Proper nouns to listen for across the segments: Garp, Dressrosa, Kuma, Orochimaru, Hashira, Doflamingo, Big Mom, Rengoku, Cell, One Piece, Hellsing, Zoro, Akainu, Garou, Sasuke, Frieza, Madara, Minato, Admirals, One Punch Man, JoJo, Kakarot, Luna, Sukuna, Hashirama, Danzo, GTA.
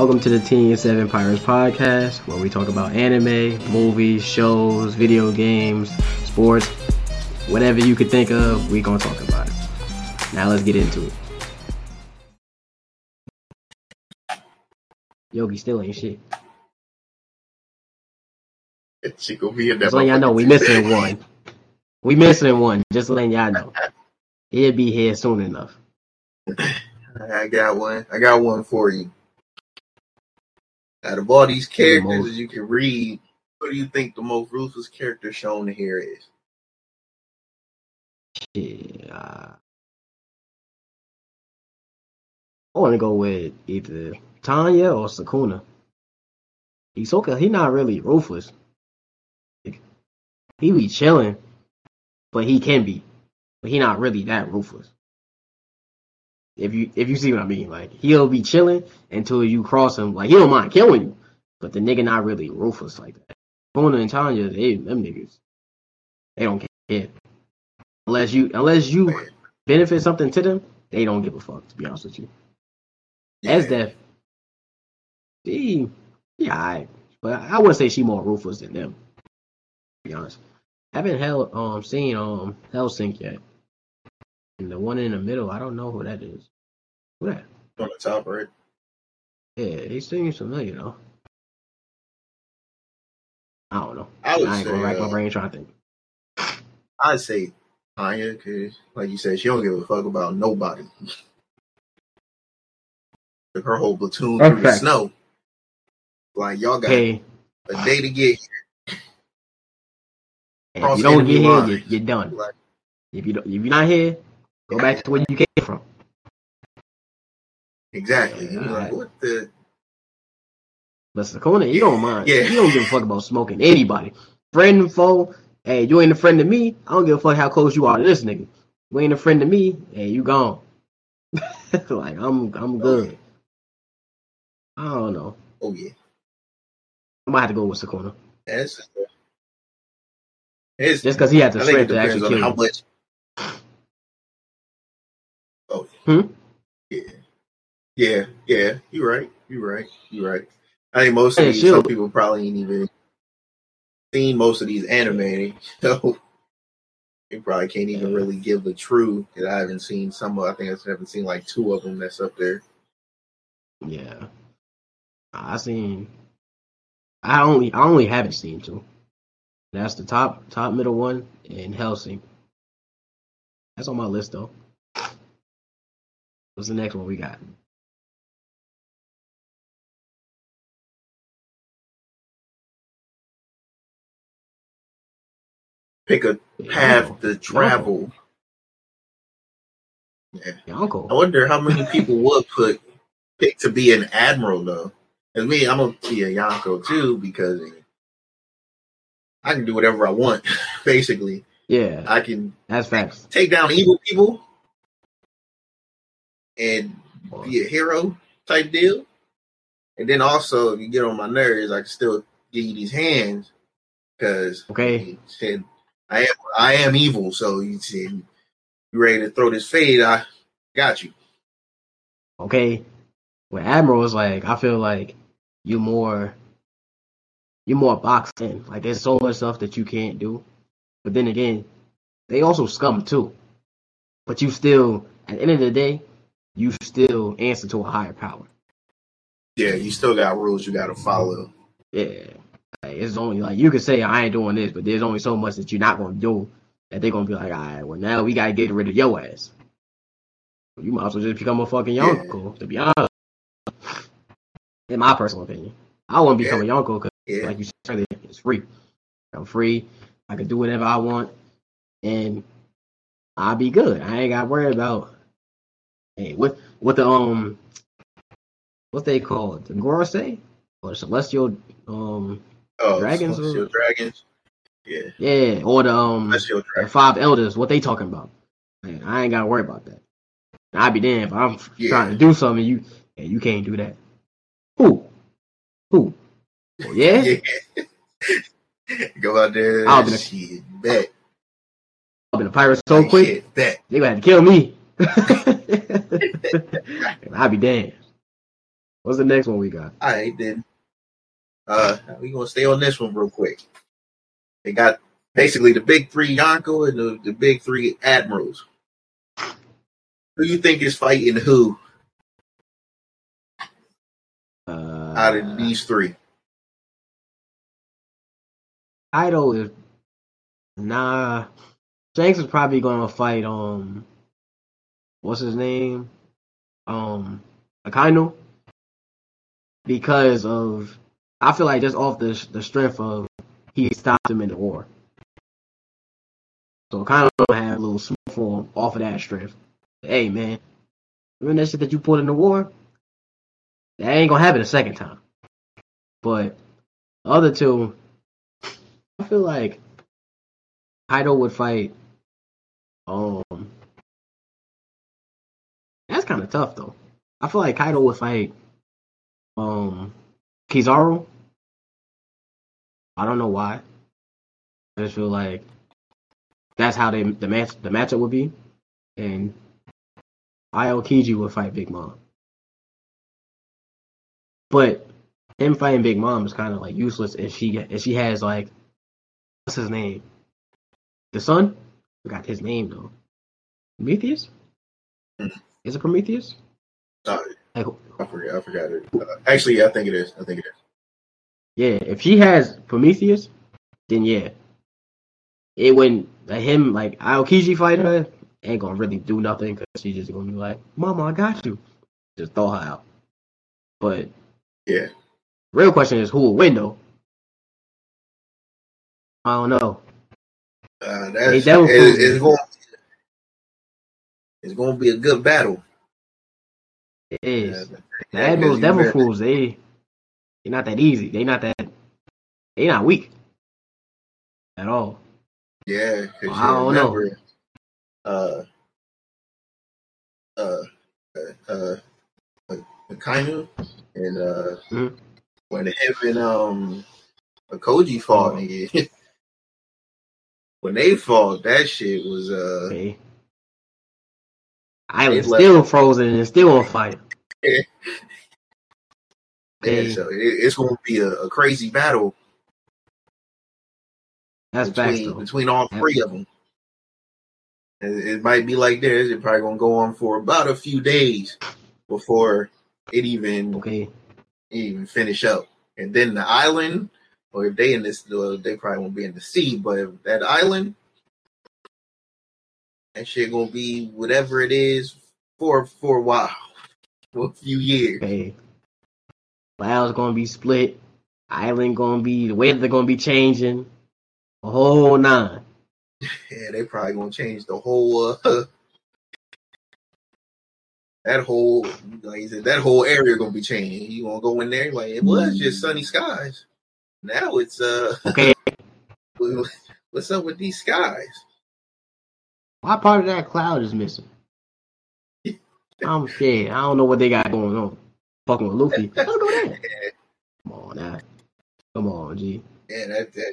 Welcome to the Teen 7 Pirates Podcast, where we talk about anime, movies, shows, video games, sports, whatever you could think of, we gonna talk about it. Now let's get into it. Yogi still ain't shit. She gonna be in that. Just letting y'all know, we missing one. We missing one, just letting y'all know. He'll be here soon enough. I got one for you. Out of all these characters that you can read, what do you think the most ruthless character shown here is? Yeah, I want to go with either Tanya or Sukuna. Hisoka, he not really ruthless. He be chilling, but he can be. But he not really that ruthless. If you see what I mean, like, he'll be chilling until you cross him. Like, he don't mind killing you, but the nigga not really ruthless like that. Bona and Tanya, them niggas, they don't care. Unless you benefit something to them, they don't give a fuck, to be honest with you. Yeah. As that, but I wouldn't say she more ruthless than them, to be honest. I haven't seen Hellsink yet. And the one in the middle, I don't know who that is. Who that? On the top, right? Yeah, he seems familiar, though. I don't know. I ain't gonna rack my brain trying to think. I'd say Tanya, because, like you said, she don't give a fuck about nobody. Her whole platoon through the snow. Like, y'all got a day to get here. And if you don't get here, you're done. Like, if you're not here, go back to where you came from. Exactly. Yeah, like, what the? But Sukuna, he don't mind. Yeah. He don't give a fuck about smoking anybody. Friend and foe, hey, you ain't a friend to me. I don't give a fuck how close you are to this nigga. You ain't a friend to me, hey, you gone. Like, I'm good. I don't know. Oh, yeah. I might have to go with Sukuna. Yes. Just because he had the strength to actually kill him. Oh, yeah. Hmm? Yeah. You're right. I think most of these some people probably ain't even seen most of these anime, so they probably can't even really give the true. That I haven't seen some. I think I haven't seen like two of them that's up there. Yeah, I only haven't seen two. That's the top middle one in Hellsing. That's on my list though. What's the next one we got? Pick a path to travel. Yeah. Yonko. I wonder how many people would pick to be an admiral though. As me, I'm gonna be a Yonko too because I can do whatever I want, basically. Yeah, I can. That's facts. Take down evil people and be a hero type deal. And then also, if you get on my nerves, I can still give you these hands because I am evil. So you said you ready to throw this fade? I got you. Okay, when Admiral is like, I feel like you're more boxed in. Like, there's so much stuff that you can't do. But then again, they also scum too. But you still, at the end of the day, you still answer to a higher power. Yeah, you still got rules you got to follow. Yeah. Like, it's only like, you can say, I ain't doing this, but there's only so much that you're not going to do that they're going to be like, all right, well, now we got to get rid of your ass. You might as well just become a fucking Yonko, to be honest. In my personal opinion. I wouldn't become a Yonko because like you said, it's free. I'm free. I can do whatever I want, and I'll be good. I ain't got to worry about what the what they call it, the Gorosei or Celestial Dragons. Celestial Dragons. Yeah, or the Five Elders. What they talking about? Man, I ain't got to worry about that. I'll be damned if I'm trying to do something. You can't do that. Who? Oh, yeah. Go out there. I'll be a pirate so quick they gonna have to kill me. I'll be damned. What's the next one we got? All right, then. We're going to stay on this one real quick. They got basically the big three Yonko and the big three Admirals. Who you think is fighting who? Out of these three. Idol is... Nah. Shanks is probably going to fight, what's his name? Akainu. Because of... I feel like just off the strength of he stopped him in the war. So Akainu had a little smooth form off of that strength. Hey, man. Remember that shit that you pulled in the war? That ain't going to happen a second time. But the other two... I feel like Kaido would fight. That's kind of tough though. I feel like Kaido would fight Kizaru. I don't know why. I just feel like that's how the matchup would be, and Aokiji would fight Big Mom. But him fighting Big Mom is kind of like useless if she has like what's his name. The son? I forgot his name, though. Prometheus? Is it Prometheus? I forgot it. Actually, I think it is. Yeah, if she has Prometheus, then yeah. It wouldn't, Aokiji fight her, ain't gonna really do nothing, because she's just gonna be like, Mama, I got you. Just throw her out. But, yeah. Real question is, who will win, though? I don't know. It's going to be a good battle. It is. The Admirals, Devil Fools, they're not that easy. They're not weak at all. Yeah. Well, I don't know. Akainu and when him and Aokiji fought, nigga. When they fought, that shit was okay. I was still frozen and still on fire. Yeah, okay. So it's going to be a crazy battle. That's between all three of them. It might be like this. It's probably going to go on for about a few days before it even finish up, and then the island. Or if they in this, they probably won't be in the sea. But if that island, that shit gonna be whatever it is for a while, for a few years. Hey, clouds gonna be split. Island gonna be the weather gonna be changing. A whole nine. Yeah, they probably gonna change the whole that whole area gonna be changing. You gonna go in there like it was just sunny skies. Now it's okay. What's up with these skies? Why part of that cloud is missing? I'm scared. I don't know what they got going on. Fucking with Luffy. I don't know that. Yeah. Come on now. Come on, G. Yeah, that's that.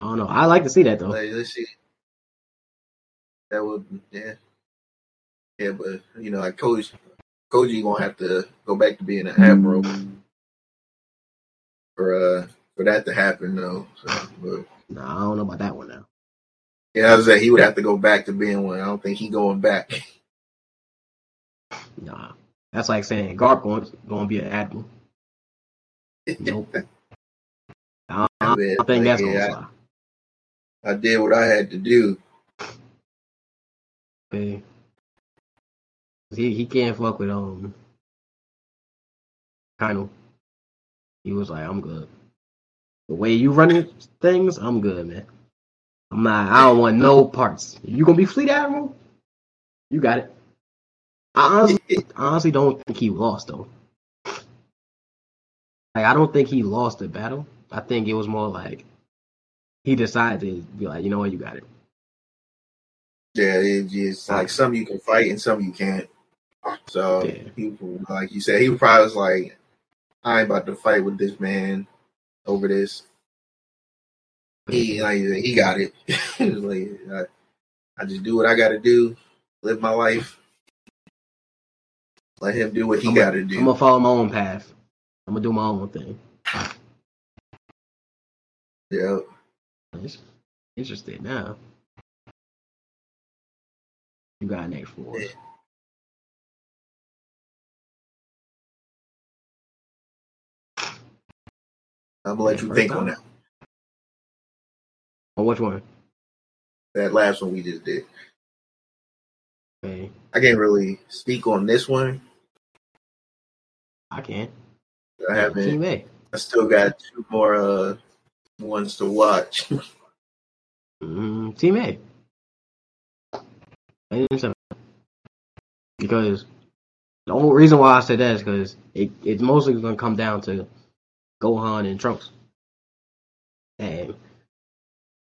I don't know. I like to see that though. Let's see. That would yeah, but you know, like Koji gonna have to go back to being an admiral. For that to happen though, I don't know about that one now. Yeah, I was saying he would have to go back to being one. I don't think he going back. Nah, that's like saying Garp going to be an admiral. Nope. I think that's going to fly. I did what I had to do. Okay. He can't fuck with kind of. He was like, I'm good. The way you running things, I'm good, man. I don't want no parts. You gonna be Fleet Admiral? You got it. I honestly don't think he lost though. I don't think he lost the battle. I think it was more like he decided to be like, you know what, you got it. Yeah, it's just like some you can fight and some you can't. So people, like you said, he probably was like, I ain't about to fight with this man over this. He got it. I just do what I got to do, live my life. Let him do what he got to do. I'm gonna follow my own path. I'm gonna do my own thing. Yeah. Interested now. You got an A for us. I'm gonna let you think on that. On which one? That last one we just did. Okay. I can't really speak on this one. I can. I haven't. I still got two more ones to watch. Team A. I didn't say that. Because the only reason why I said that is because it's mostly going to come down to Gohan and Trunks. And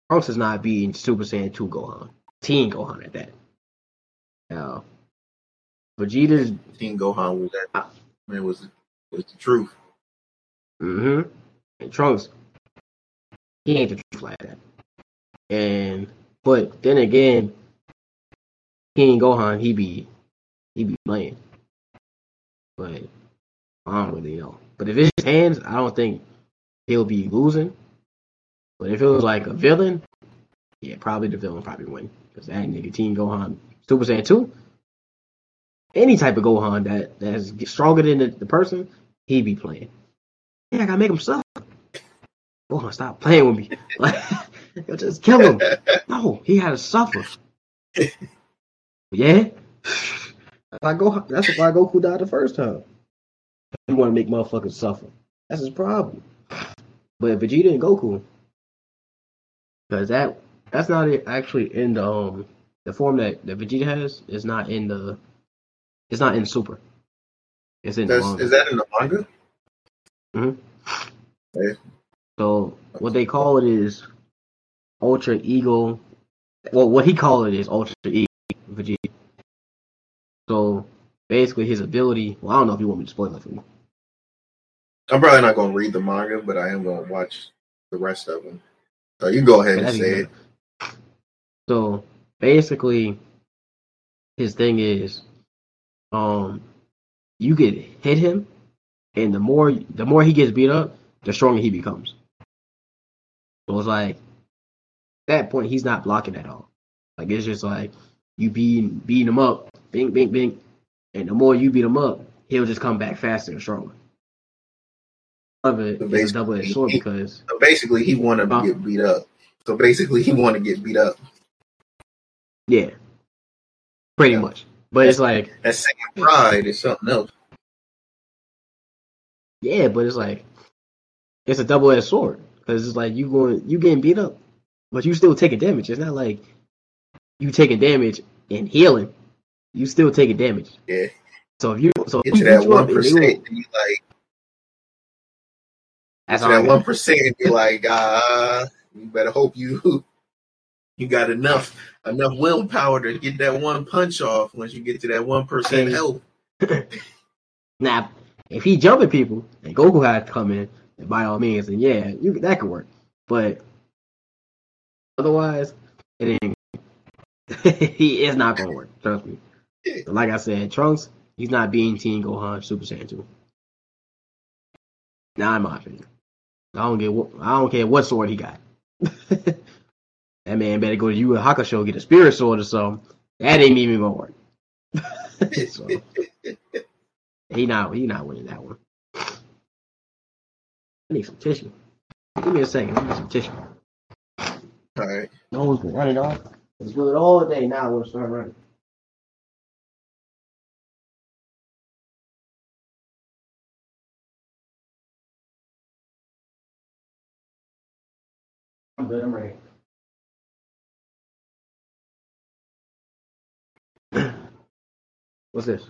Trunks is not being Super Saiyan 2 Gohan. Teen Gohan at that. Now, Vegeta's... Teen Gohan was that. Man, was the truth. Mm-hmm. And Trunks, he ain't the truth like that. But then again, King Gohan, he be playing. But I don't really know. But if it's his hands, I don't think he'll be losing. But if it was like a villain, yeah, probably the villain probably win. Because that nigga King Gohan, Super Saiyan 2, any type of Gohan that's stronger than the person, he be playing. Yeah, I gotta make him suck. Gohan, stop playing with me. Yo, just kill him. No, he had to suffer. Yeah? That's why Goku died the first time. He want to make motherfuckers suffer. That's his problem. But Vegeta and Goku, because that's not actually in the form that Vegeta has. It's not in the... It's not in Super. It's in the manga. Is that in the manga? Mm-hmm. Hey. So, what they call it is... Ultra Ego. Well, what he called it is Ultra Ego Vegeta. So basically, his ability. Well, I don't know if you want me to spoil it for you. I'm probably not going to read the manga, but I am going to watch the rest of them. So you go ahead and say it. So basically, his thing is, you could hit him, and the more he gets beat up, the stronger he becomes. So it's like. At that point, he's not blocking at all. Like, it's just like, you beating him up, bing, bing, bing, and the more you beat him up, he'll just come back faster and stronger. It's a double-edged sword because... So basically, he wanted to get beat up. Yeah. Pretty much. But it's like... That same pride is something else. Yeah, but it's like... It's a double-edged sword. Because it's like, you getting beat up. But you still taking damage. It's not like you taking damage and healing. You still taking damage. Yeah. So if you get to that 1%, you like that's that 1%. You're like, you better hope you got enough willpower to get that one punch off. Once you get to that 1% health. Now, if he jumping people and Goku had to come in, and by all means, and yeah, that could work. But otherwise, it ain't. He is not gonna work. Trust me. Like I said, Trunks, he's not being Teen Gohan Super Saiyan 2. Not in my opinion. I don't care what sword he got. That man better go to Yu Yu Hakusho, get a spirit sword or something. That ain't even gonna work. So, he not winning that one. I need some tissue. Give me a second. I need some tissue. All right. Nose been running off. It's good all day now. We'll start running. I'm good. I'm ready. What's this?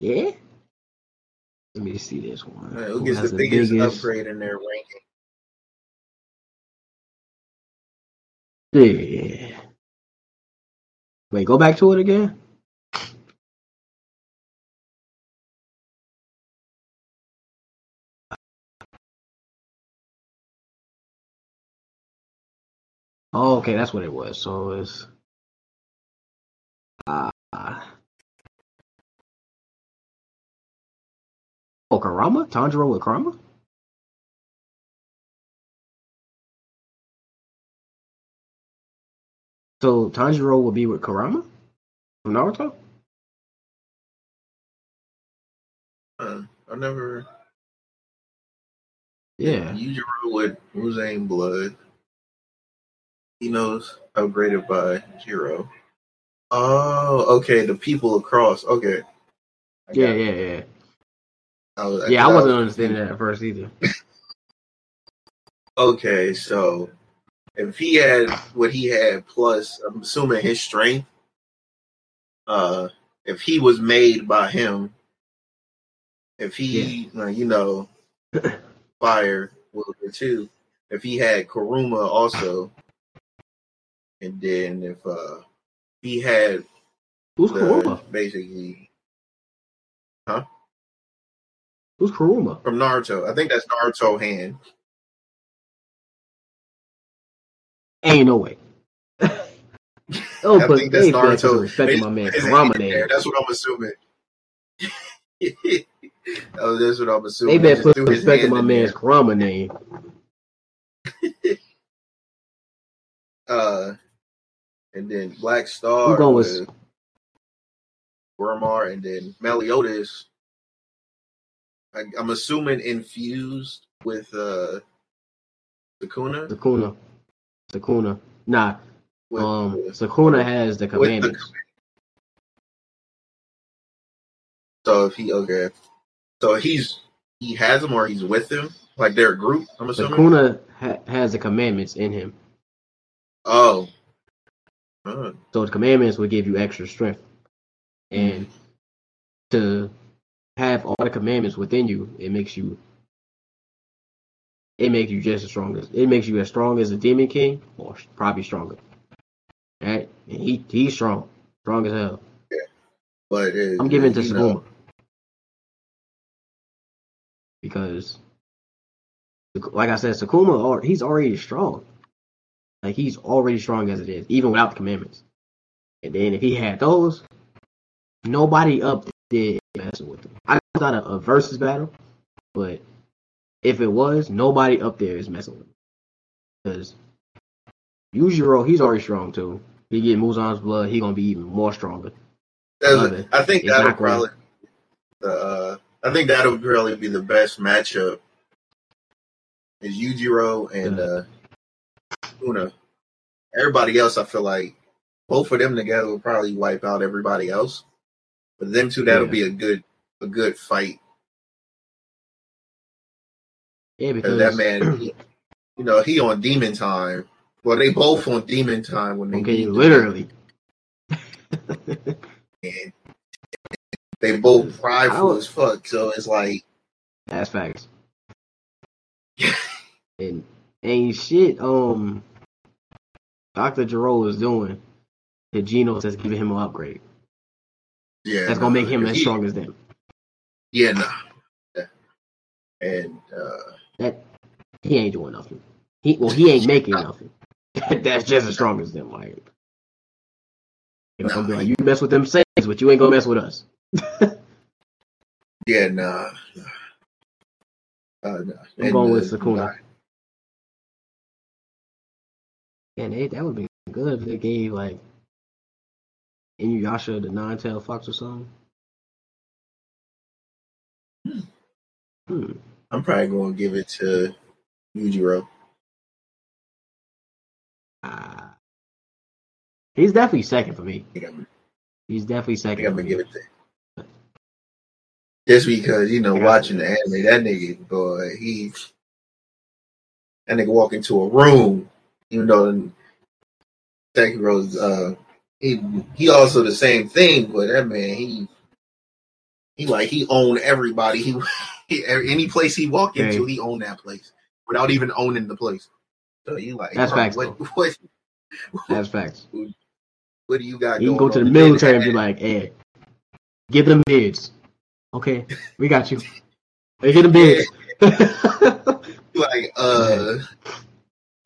Yeah. Let me see this one. All right, who gets the biggest upgrade in their ranking? Yeah. Wait, go back to it again? Oh, okay, that's what it was. So it's Kurama? Tanjiro with Kurama? So Tanjiro will be with Kurama from Naruto? I never. Yeah. Yujiro with Muzan Blood. Ino's upgraded by Jiro. Oh, okay. The people across. Okay. Yeah. I wasn't understanding that at first either. Okay, so if he had what he had plus, I'm assuming his strength, if he was made by him, if he, fire will be too. If he had Kuruma also, and then if he had, who's Kuruma? Basically, huh? Who's Kuruma? From Naruto. I think that's Naruto hand. Ain't no way. I think that's Naruto. They, my man, Kurama name. That's what I'm assuming. Oh, that's what I'm assuming. They better put respect in my man's Kurama name. And then Black Star. Who going with Wormar, and then Meliodas. I'm assuming infused with Sukuna. Sukuna. Nah. With, Sukuna has the commanders. So if he he has them, or he's with them, like they're a group. I'm assuming Sukuna has the commandments in him. Oh. So the commandments will give you extra strength, and to have all the commandments within you, it makes you just as strong as a demon king, or probably stronger. All right? And he's strong as hell. Yeah, but I'm giving to Sukuna because, like I said, Sukuna, he's already strong. Like, he's already strong as it is, even without the commandments. And then if he had those, nobody up there messing with him. I know it's not a versus battle, but if it was, nobody up there is messing with him. Because Yujiro, he's already strong too. He get Muzan's blood, he's gonna be even more stronger. I think that'll probably be the best matchup. Is Yujiro and Luna. Everybody else, I feel like both of them together will probably wipe out everybody else. But them two, that'll be a good fight. Yeah, because that man, he on demon time. Well, they both on demon time when they literally. And they both prideful as fuck, so it's like that's facts. And shit, Dr. Giroux is doing the Genos that's giving him an upgrade. Yeah. That's gonna make him as strong as them. Yeah, nah. Yeah. And that he ain't doing nothing. He ain't making nothing. That's just as strong as them, like. You mess with them saints, but you ain't gonna mess with us. Yeah, nah. Nah. I'm going with Sukuna. And that would be good if they gave, like, Inuyasha the nine-tailed fox or something. I'm probably going to give it to Yujiro. He's definitely second for me. I'm going to give it to him. Just because, watching the anime, that nigga, boy, that nigga walk into a room. Even though Tanjiro's, he also the same thing, but that man, he owned everybody. Any place he walked into, he owned that place without even owning the place. So that's facts. That's facts. What do you got? You can go to the military and be like, "Hey, give them bids." Okay, we got you. Hey, give them bids.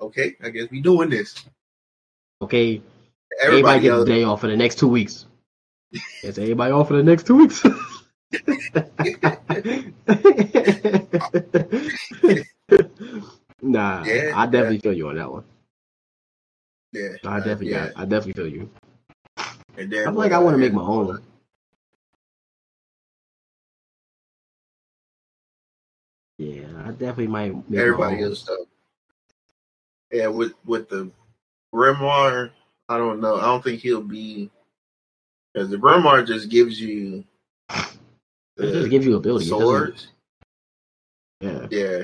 Okay, I guess we doing this. Okay, everybody gets a day off for the next 2 weeks. That's everybody off for the next 2 weeks. Nah, yeah, I definitely feel you on that one. Yeah, I definitely feel you. And then, I'm like, I want to make my own. Yeah, I definitely might. Make everybody else stuff. Yeah, with the grimoire, I don't know. I don't think he'll be, because the grimoire just gives you. It just gives you ability. Swords. Yeah. Yeah.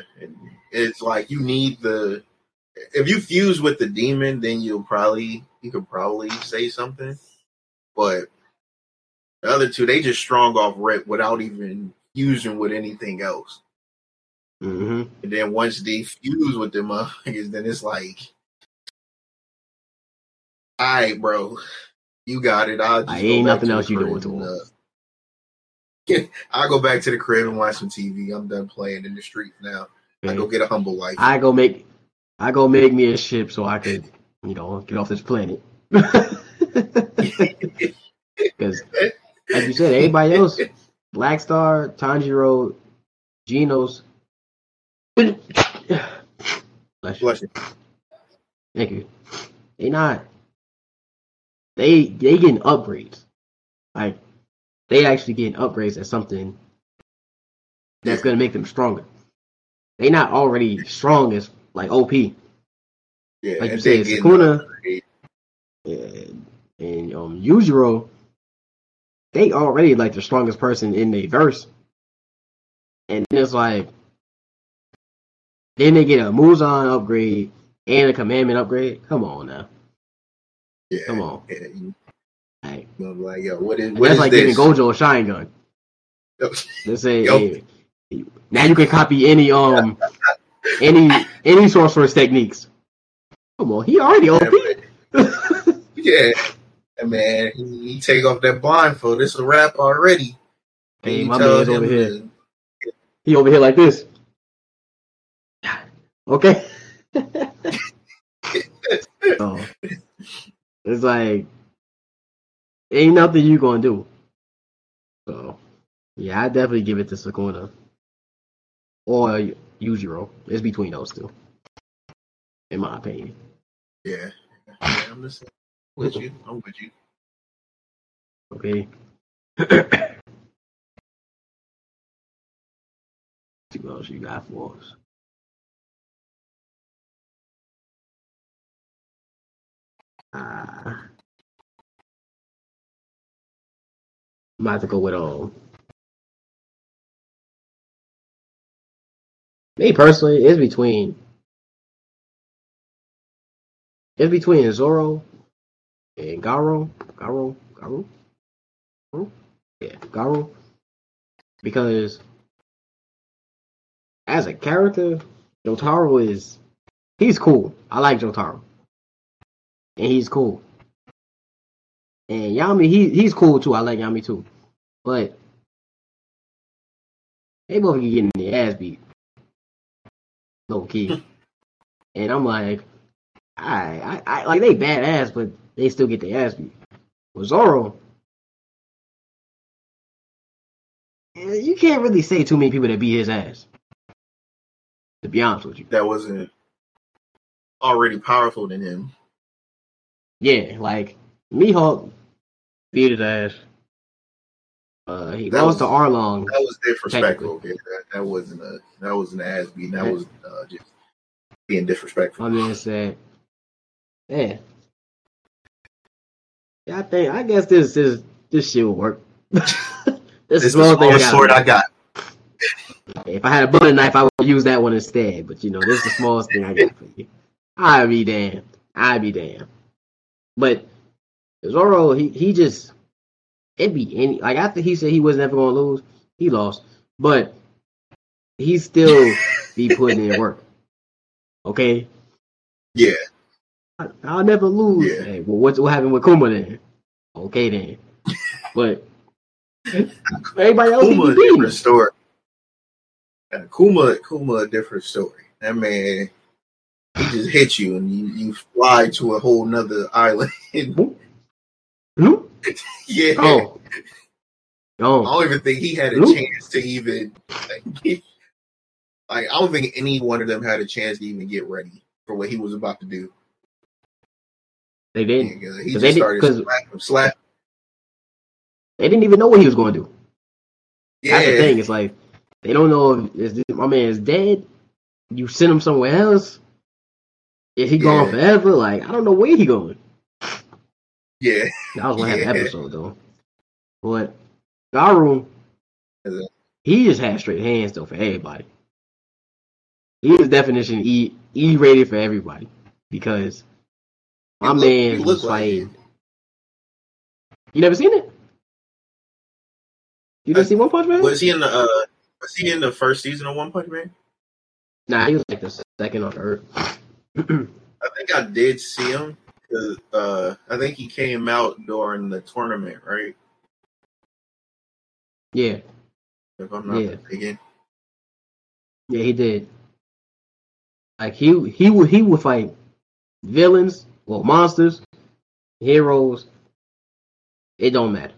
It's like you need the. If you fuse with the demon, then you could probably say something. But the other two, they just strong off rip without even fusing with anything else. Mm-hmm. And then once they fuse with them motherfuckers, then it's like, all right, bro, you got it. I ain't nothing else you doing to them. I go back to the crib and watch some TV. I'm done playing in the streets now. Okay. I go get a humble life. I go make me a ship so I could, get off this planet. Because, like you said, everybody else, Black Star, Tanjiro, Genos. Bless you. Thank you. They not. They getting upgrades. Like, they actually getting upgrades at something that's going to make them stronger. They not already strong as, like, OP. Yeah, like you said, Sukuna and Yujiro, they already, like, the strongest person in the verse. And it's like, then they get a Muzan upgrade and a commandment upgrade. Come on now. Yeah. Come on. Yeah. Like, I'm like, yo, that's like giving Gojo a Sharingan. They say, hey, now you can copy any any sorcerer's techniques. Come on, he already OP. Yeah, man, he take off that blindfold. It's a wrap already. Hey, my man's over here. He over here like this. Okay. Oh. It's like, ain't nothing you gonna do. So, yeah, I definitely give it to Sukuna or Yujiro. It's between those two, in my opinion. Yeah, I'm listening. I'm with you. Okay. See what else you got for us. I'm about to go with me personally, it's between Zoro and Garou, because as a character, Jotaro he's cool. I like Jotaro, and he's cool. And Yami, he's cool too. I like Yami too. But they both be getting their ass beat. Low key. And I'm like, I like, they badass, but they still get their ass beat. With Zoro, you can't really say too many people that beat his ass. To be honest with you. That wasn't already powerful than him. Yeah, like, Mihawk beat his ass. That was to Arlong. That was disrespectful. Yeah, that wasn't an ass beating. That was just being disrespectful. I mean, said, man. Yeah, I guess this shit will work. This is the smallest sword I got. If I had a butter knife, I would use that one instead. But this is the smallest thing I got for you. I'd be damned. But Zoro, he just, it'd be any, like, after he said he was never going to lose, he lost. But he still be putting in work. Okay? Yeah. I'll never lose. Yeah. Hey, well, what happened with Kuma then? Okay then. But everybody else Kuma is a different story. Kuma a different story. That man, he just hit you and you fly to a whole nother island. Mm-hmm. Yeah. Oh. Oh. I don't even think he had a chance to even like I don't think any one of them had a chance to even get ready for what he was about to do. They didn't. Yeah, he just started slapping. They didn't even know what he was going to do. Yeah. That's the thing. It's like they don't know if my man is dead. You sent him somewhere else. Is he gone forever? Like I don't know where he going. Yeah, that was one half episode though. But Garou, he just had straight hands though for everybody. He was definition E rated for everybody because my man was fighting. You never seen it? You didn't see One Punch Man? Was he in the first season of One Punch Man? Nah, he was like the second on Earth. I think I did see him. I think he came out during the tournament, right? Yeah. If I'm not mistaken. Yeah, he did. Like he would fight villains, well monsters, heroes. It don't matter.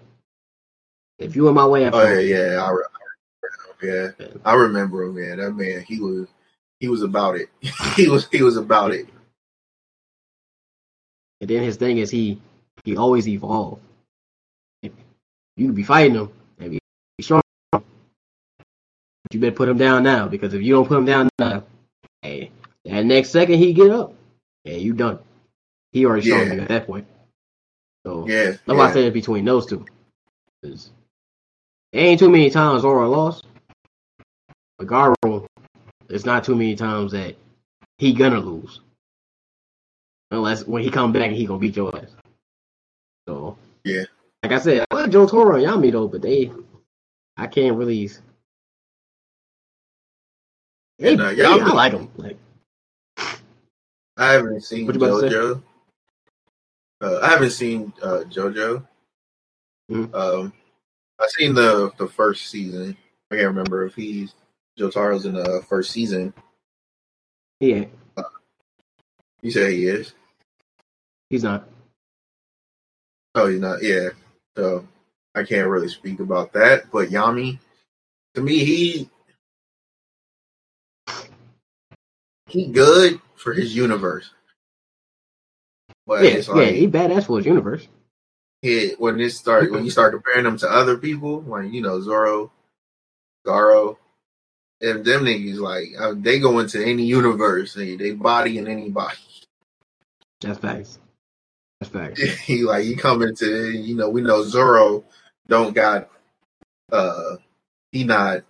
If you in my way, I remember him, man. That man, he was about it. he was about it. And then his thing is he always evolved. You could be fighting him and be strong. But you better put him down now, because if you don't put him down now, hey, that next second he get up, hey, you done. He already strong you at that point. So that's why I said it's between those two. Cause there ain't too many times Zoro lost. But Garou, it's not too many times that he gonna lose. Unless when he come back, he gonna beat your ass. So like I said, I like Jotaro and Yami though, but I can't really. I like them. Like, I haven't seen JoJo. JoJo. Mm-hmm. I seen the first season. I can't remember if Jotaro's in the first season. Yeah. You say he is? He's not. Oh, he's not. Yeah. So I can't really speak about that. But Yami, to me, he good for his universe. But it's like, he badass for his universe. When you start comparing him to other people, like Zoro, Garou, and them niggas, like they go into any universe, they body in anybody. That's facts. Like you come into, we know Zoro don't got, he not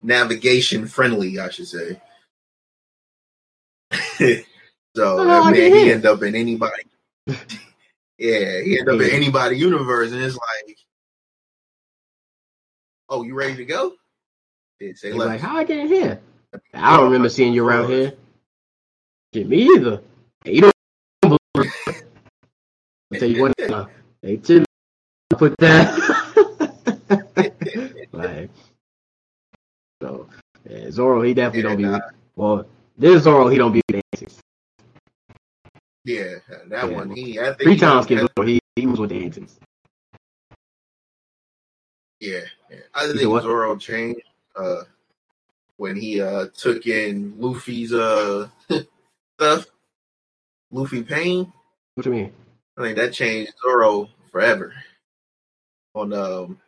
navigation friendly, I should say. So he end up in anybody. Yeah, he end up in anybody universe, and it's like, oh, you ready to go? It's like, how I get here? I don't remember seeing you around here. Shit, me either. Hey, you don't. I'll tell you what, they didn't put that. Like, so, Zoro, he definitely don't be. Well, this Zoro, he don't be. Yeah, that one. He was with the antics. Yeah. I think Zoro changed when he took in Luffy's stuff. Luffy Pain. What you mean? I think that changed Zoro forever. On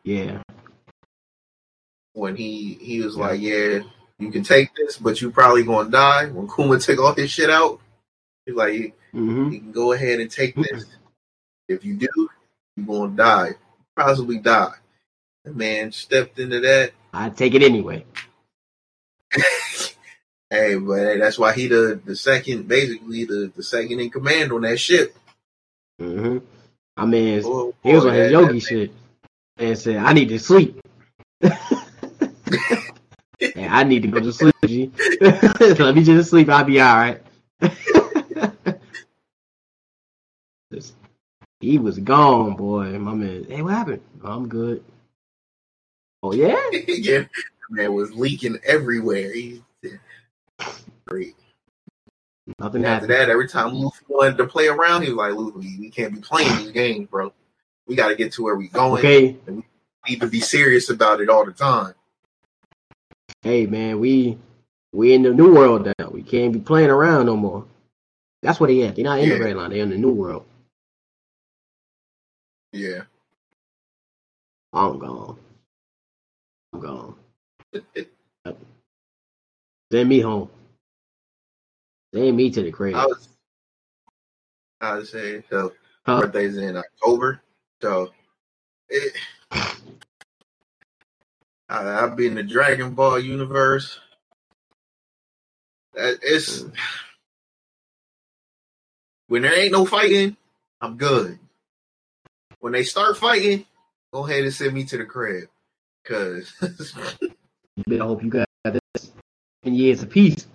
when he was like, yeah, you can take this, but you probably gonna die. When Kuma took all his shit out, he's like, you can go ahead and take this. If you do, you're going to die. Possibly die. The man stepped into that. I'd take it anyway. But that's why he the second, basically the second in command on that ship. Mm-hmm. I mean, he was on his yogi shit and said, I need to sleep. And I need to go to sleep, G. Let me just sleep. I'll be all right. He was gone, boy. My man, hey, what happened? I'm good. Oh, yeah? Yeah, man was leaking everywhere. Great. Nothing happened. After that, every time Luffy wanted to play around, he was like, Luffy, we can't be playing these games, bro. We got to get to where we're going. Okay. And we need to be serious about it all the time. Hey, man, we in the new world now. We can't be playing around no more. That's what they at. They're not in the Red Line. They're in the new world. Yeah. I'm gone. Send me home. Send me to the grave. I was saying, so birthday's in October. So I'll be in the Dragon Ball universe. It's when there ain't no fighting, I'm good. When they start fighting, go ahead and send me to the crib. Cause you better hope you got this 10 years of peace.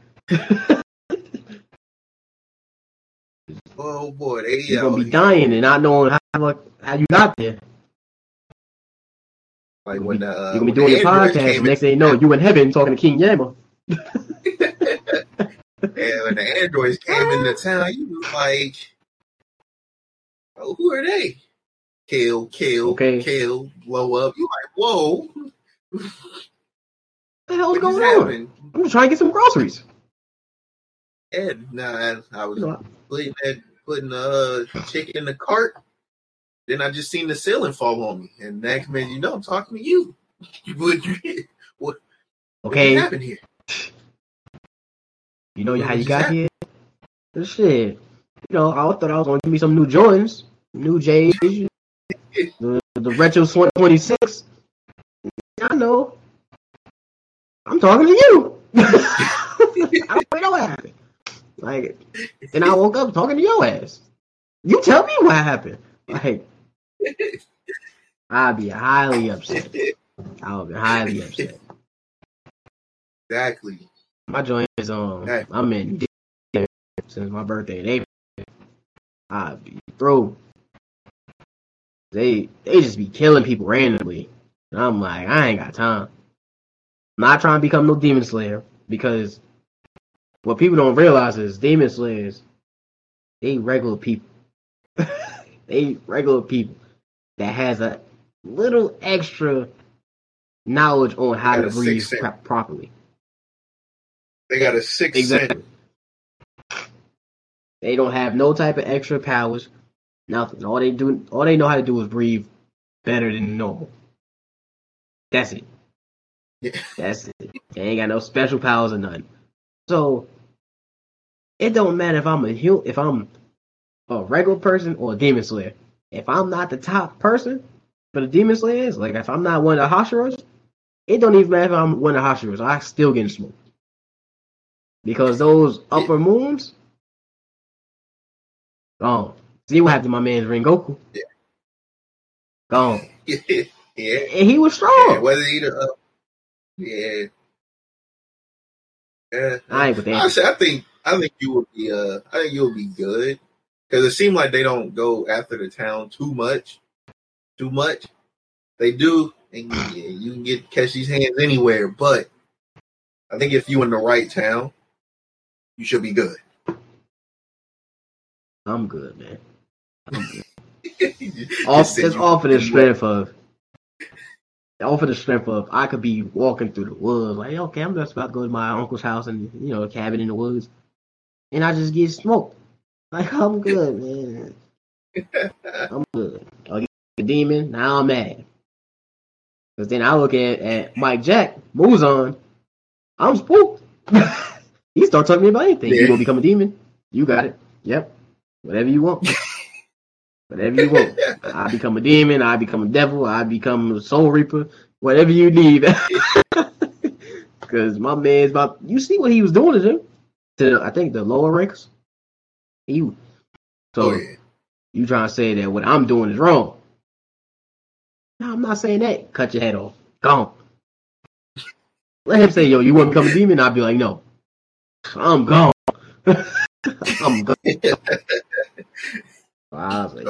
Oh boy, you're gonna be dying and not knowing how you got there. Like when you're gonna be doing the podcast, next thing you know, you in heaven talking to King Yama. And when the androids came into town, you was like, "Oh, who are they? Kill, blow up." You like, "Whoa, what the hell's going on? Happened? I'm just trying to get some groceries." And I was putting chicken in the cart. Then I just seen the ceiling fall on me, and next minute, you know, I'm talking to you. What happened here? You know how you got here? Shit. You know, I thought I was going to give me some new Jordans, new J's, the Retro 26. I know. I'm talking to you. I don't know what happened. Like, and I woke up talking to your ass. You tell me what happened. Like, I'd be highly upset. Exactly. My joint is I'm in since my birthday in April. I be through. They just be killing people randomly, and I'm like, I ain't got time. I'm not trying to become no Demon Slayer, because what people don't realize is Demon Slayers, they regular people. They regular people that has a little extra knowledge on how to breathe properly. They got a sixth sense. They don't have no type of extra powers, nothing. All they know how to do is breathe better than normal. That's it. Yeah. That's it. They ain't got no special powers or nothing. So it don't matter if I'm a regular person or a Demon Slayer. If I'm not the top person for the Demon Slayers, like if I'm not one of the Hashiras, it don't even matter if I'm one of the Hashiras. I still getting smoked. Because those upper moons, gone. See what happened to my man Rengoku? Yeah. Gone. Yeah. And he was strong. Yeah, whether he I ain't with that. Honestly, I think you would be you'll be good, because it seemed like they don't go after the town too much. They do, and you can catch these hands anywhere. But I think if you in the right town, you should be good. I'm good, man. Off of the strength of, I could be walking through the woods, like, okay, I'm just about to go to my uncle's house and, you know, a cabin in the woods, and I just get smoked. Like, I'm good, man. I'm good. I'll get the demon, now I'm mad. Because then I look at Mike Jack, moves on, I'm spooked. He start talking to me about anything. Yeah. You gonna become a demon? You got it. Yep. Whatever you want. Whatever you want. I become a demon. I become a devil. I become a soul reaper. Whatever you need. Because my man's about. You see what he was doing to them? To I think the lower ranks. You trying to say that what I'm doing is wrong? No, I'm not saying that. Cut your head off. Gone. Let him say, yo, you want to become a demon? I'd be like, no. I'm gone. I'm gone. So I was like,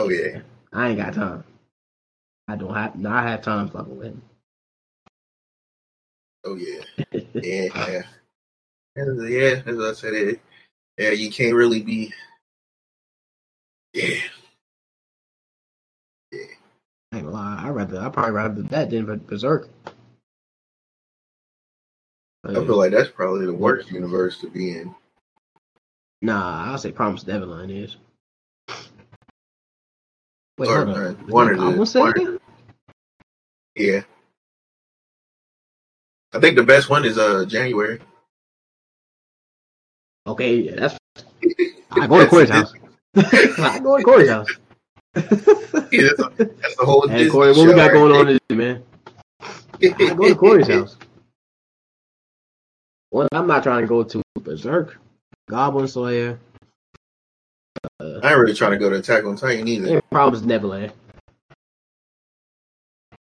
I ain't got time. I have time fucking with him. Oh, yeah. Yeah. Yeah, as I said, yeah, you can't really be. Yeah. Yeah. I ain't gonna lie. I'd probably rather that than Berserk. I feel like that's probably the worst universe to be in. Nah, I'll say Promised Neverland is. Wait, hold on. One of the Yeah. I think the best one is January. Okay, yeah, that's. I go to Corey's house. I go to Corey's house. Yeah, that's the whole. Hey Corey, what we got going on today, man? I go to Corey's house. Well, I'm not trying to go to Berserk, Goblin Slayer. I ain't really trying to go to Attack on Titan either. Problems Neverland.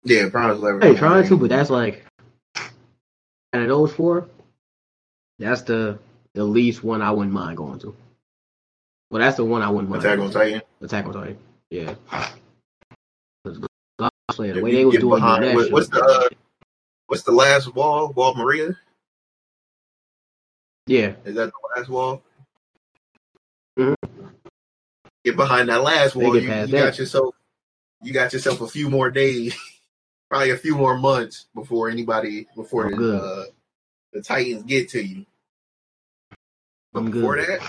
Yeah, Problems Neverland. I ain't trying to, but that's like, out of those four, that's the least one I wouldn't mind going to. Well, that's the one I wouldn't mind. Attack on Titan. Yeah. Goblin Slayer, the way they was doing behind, what's the last wall? Wall Maria? Yeah. Is that the last wall? Mm-hmm. Get behind that last wall. You got yourself a few more days, probably a few more months before the Titans get to you. But I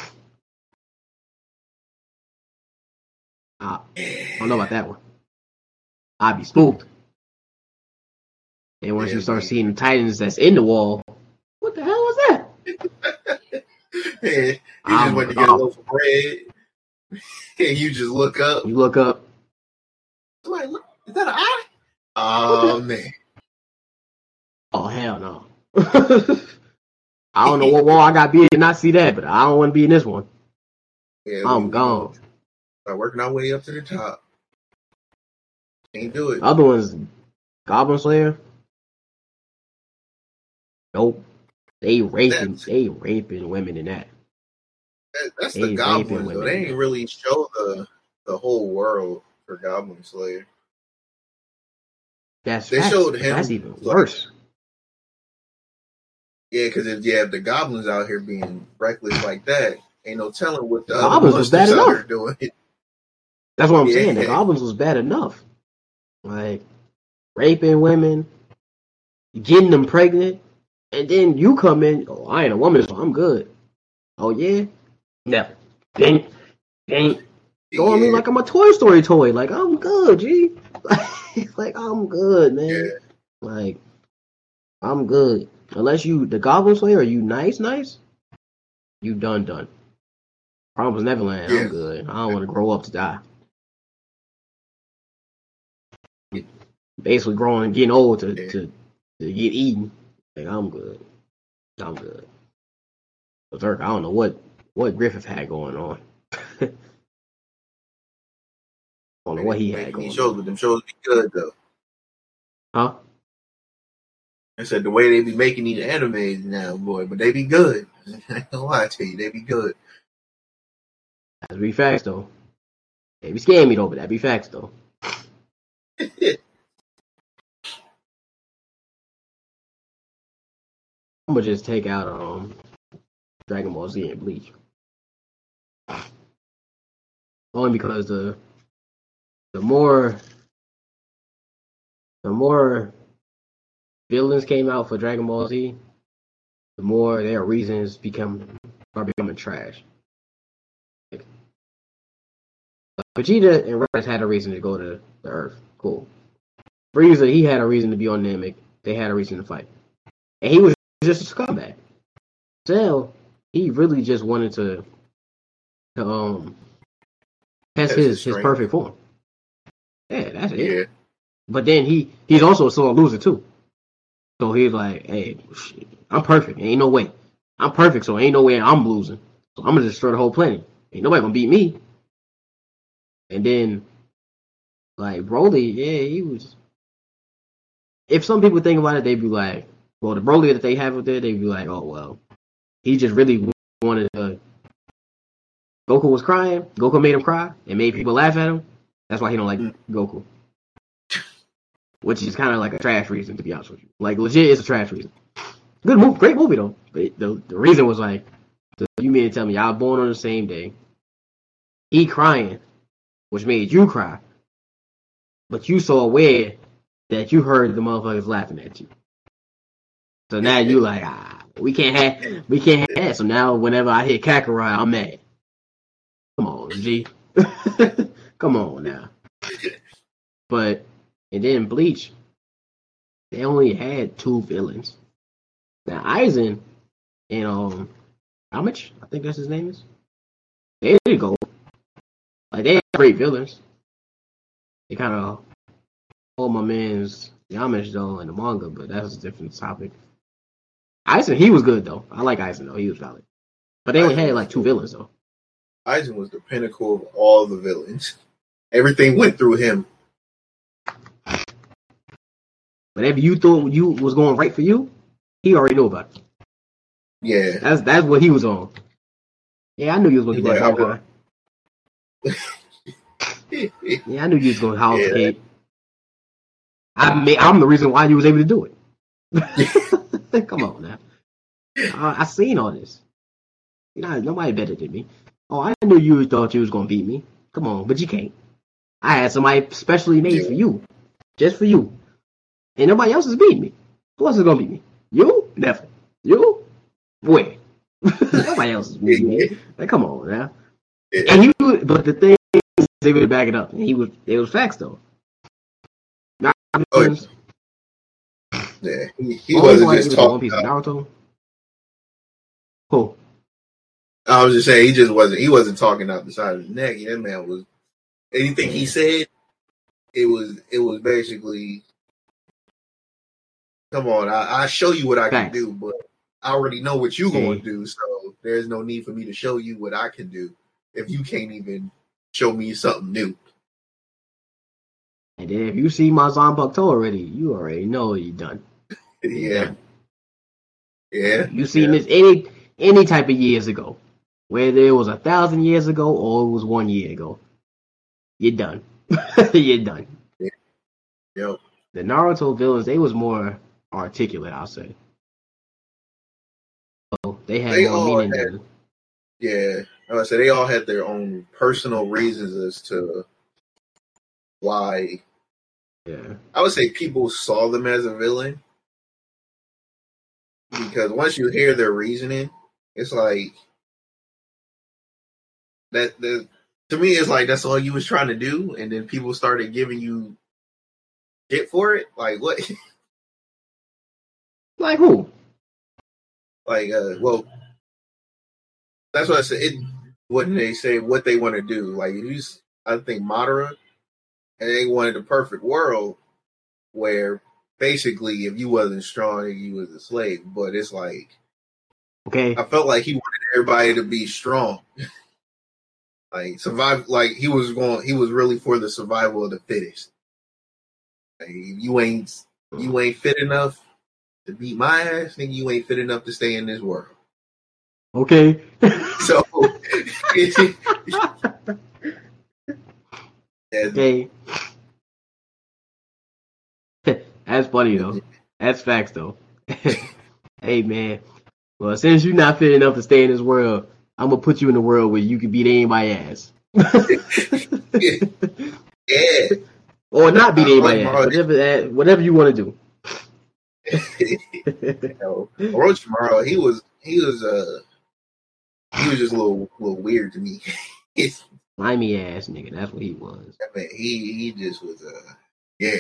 don't know about that one. I'd be spooked. And once you start seeing the Titans that's in the wall, what the hell was that? Yeah, you just went to get a loaf of bread, and you just look up. You look up. Like, is that an eye? Oh, man. Oh, hell no. I don't know what wall I got to be in and not see that, but I don't want to be in this one. Yeah, I'm gone. Start working our way up to the top. Can't do it. Other ones, Goblin Slayer? Nope. They raping women in that. That's the Goblin, though. They ain't really show the whole world for Goblin Slayer. Showed him. That's even worse. Yeah, because if you have the Goblins out here being reckless like that, ain't no telling what the Goblins was bad enough. Are doing. That's what I'm saying. The Goblins was bad enough. Like, raping women, getting them pregnant. And then you come in, oh, I ain't a woman, so I'm good. Oh, yeah? No. Dang. Throwing me like I'm a Toy Story toy. Like, I'm good, G. Like, I'm good, man. Yeah. Like, I'm good. Unless you, the Goblin Slayer, are you nice? You done. Promised Neverland, yeah. I'm good. I don't want to grow up to die. Basically growing, getting old to get eaten. Like, I'm good. Berserk, I don't know what Griffith had going on. I don't know what he had going on. Them shows be good, though. Huh? I said the way they be making these animes now, boy, but they be good. I ain't gonna lie to you, they be good. That'd be facts, though. They be scaring me, though, but that'd be facts, though. I'm gonna just take out Dragon Ball Z and Bleach, only because the more villains came out for Dragon Ball Z, the more their reasons becoming trash. Like, Vegeta and Raditz had a reason to go to the Earth. Cool. Frieza, he had a reason to be on Namek. They had a reason to fight, and he was just a scumbag. Cell, he really just wanted to test his perfect form. Yeah, that's it. Yeah. But then he's also a sore loser too. So he's like, hey, shit, I'm perfect. Ain't no way. I'm perfect, so ain't no way I'm losing. So I'm gonna destroy the whole planet. Ain't nobody gonna beat me. And then, like, Broly, yeah, he was. If some people think about it, they'd be like, well, the Broly that they have up there, they'd be like, oh, well, he just really wanted to. Goku was crying. Goku made him cry and made people laugh at him. That's why he don't like Goku. Which is kind of like a trash reason, to be honest with you. Like, legit, it's a trash reason. Good movie. Great movie, though. But the reason was like, you mean to tell me I was born on the same day. He crying, which made you cry. but you so aware that you heard the motherfuckers laughing at you. So now you like, we can't have that. So now whenever I hear Kakarot, I'm mad. Come on, G. Come on now. But, and then Bleach, they only had two villains. Now, Aizen and, Amich, I think that's his name is. They did go. Like, they had great villains. They kind of hold my man's Yamish, though, in the manga, but that's a different topic. Aizen, he was good, though. I like Aizen, though. He was valid. But they only had, like, two villains, though. Aizen was the pinnacle of all the villains. Everything went through him. Whenever you thought you was going right for you, he already knew about it. Yeah. That's what he was on. Yeah, I knew you was going to get that guy. Yeah, I knew you was going to house the kid. I'm the reason why you was able to do it. Come on now. I seen all this. You know, nobody better than me. Oh, I knew you thought you was going to beat me. Come on, but you can't. I had somebody specially made for you. Just for you. And nobody else is beating me. Who else is going to beat me? You? Never. You? Where? Nobody else is beating me. Like, come on now. And but the thing is, they would back it up. It was facts, though. Yeah, he wasn't just talking about Naruto. Who? I was just saying, he wasn't talking out the side of his neck. That man was, anything he said, it was basically, come on, I show you what I can do, but I already know what you're going to do, so there's no need for me to show you what I can do if you can't even show me something new. And then if you see my Zanbakuto already, you already know you're done. Yeah. Yeah. You seen this any type of years ago. Whether it was 1,000 years ago or it was 1 year ago. You're done. You're done. Yeah. Yep. The Naruto villains, they was more articulate, I'll say. So they had more meaning than them. Yeah. I would say they all had their own personal reasons as to why. Yeah, I would say people saw them as a villain because once you hear their reasoning, it's like that to me, it's like that's all you was trying to do, and then people started giving you shit for it. Like what? Like who? Like well, that's what I said. What they say, what they want to do. Like I think Madara. And they wanted a perfect world where basically if you wasn't strong, you was a slave. But it's like, okay, I felt like he wanted everybody to be strong. Like survive, like he was really for the survival of the fittest. Like, you ain't fit enough to beat my ass, nigga, you ain't fit enough to stay in this world. Okay. So okay. That's funny though. That's facts though. Hey man, well since you're not fit enough to stay in this world, I'm gonna put you in a world where you can beat anybody's ass. Yeah. Or not beat anybody's ass. Whatever you want to do. Orochimaru, he was just a little weird to me. Slimy ass nigga, that's what he was. I mean, he just was yeah.